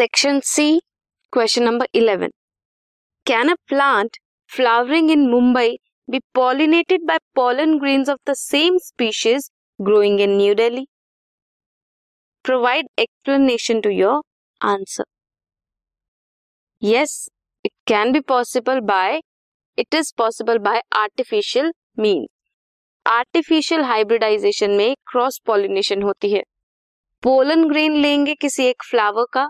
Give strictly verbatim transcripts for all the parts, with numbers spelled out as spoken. Section C question number eleven. Can a plant flowering in Mumbai be pollinated by pollen grains of the same species growing in new Delhi? Provide explanation to your answer. Yes, it can be possible by it is possible by artificial mean. Artificial hybridisation में cross pollination होती है. Pollen grain लेंगे किसी एक flower का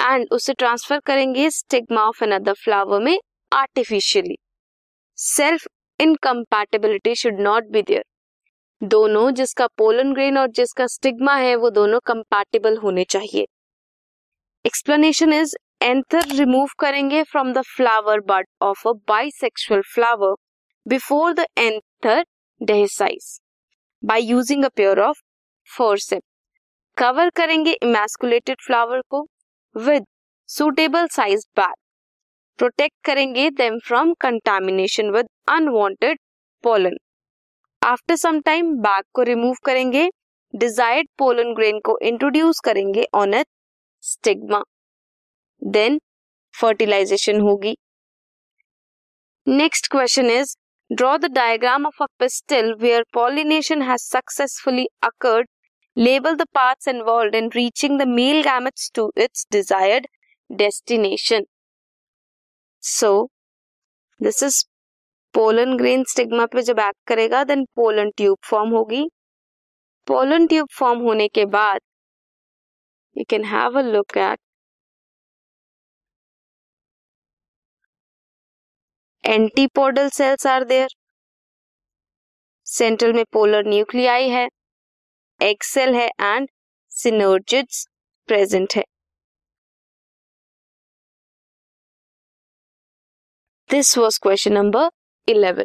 and उसे transfer करेंगे stigma of another flower में artificially. Self incompatibility should not be there. दोनों, जिसका पोलन ग्रेन और जिसका स्टिग्मा है, वो दोनों कंपैटिबल होने चाहिए. एक्सप्लेनेशन इज एंथर रिमूव करेंगे from the flower bud of a bisexual flower before the anther dehiscence by using a pair of forceps. Cover करेंगे इमैस्कुलेटेड फ्लावर को with suitable sized bag. Protect करेंगे them from contamination with unwanted pollen. After some time bag को remove करेंगे, desired pollen grain को introduce करेंगे on its stigma. Then fertilization होगी. Next question is Draw the diagram of a pistil where pollination has successfully occurred. Label the parts involved in reaching the male gametes to its desired destination. So, this is pollen grain stigma पे जब act करेगा, then pollen tube form होगी. Pollen tube form होने के बाद, you can have a look at antipodal cells are there. Central में polar nuclei है, egg cell है एंड सिनर्जिड्स प्रेजेंट है. This was question number eleven.